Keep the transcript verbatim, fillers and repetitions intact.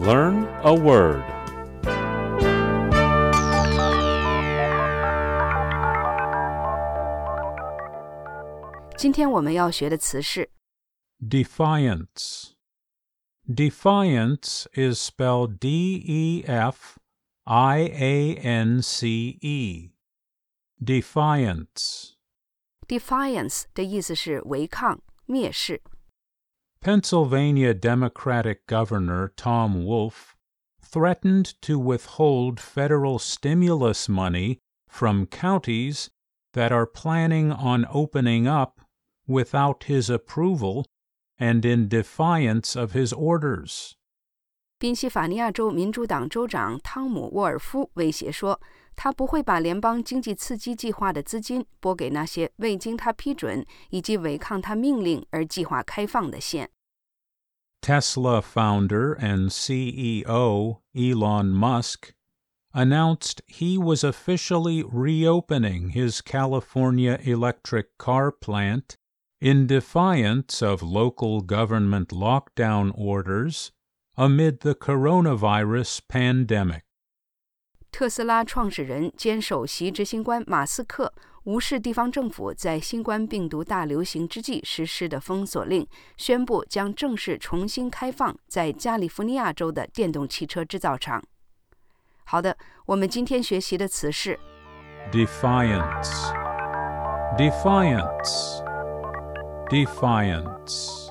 Learn a word. Defiance. Defiance is spelled D E F I A N C E. Defiance. Defiance 的意思是违抗、蔑视。Pennsylvania Democratic Governor Tom Wolf threatened to withhold federal stimulus money from counties that are planning on opening up without his approval and in defiance of his orders. 宾夕法尼亚州民主党州长汤姆·沃尔夫威胁说，他不会把联邦经济刺激计划的资金拨给那些未经他批准以及违抗他命令而计划开放的县。Tesla founder and C E O Elon Musk announced he was officially reopening his California electric car plant in defiance of local government lockdown orders.Amid the coronavirus pandemic. 特斯拉创始人兼首席执行官马斯克无视地方政府在新冠病毒大流行之际实施的封锁令，宣布将正式重新开放在加利福尼亚州的电动汽车制造厂。好的，我们今天学习的词是 Defiance Defiance Defiance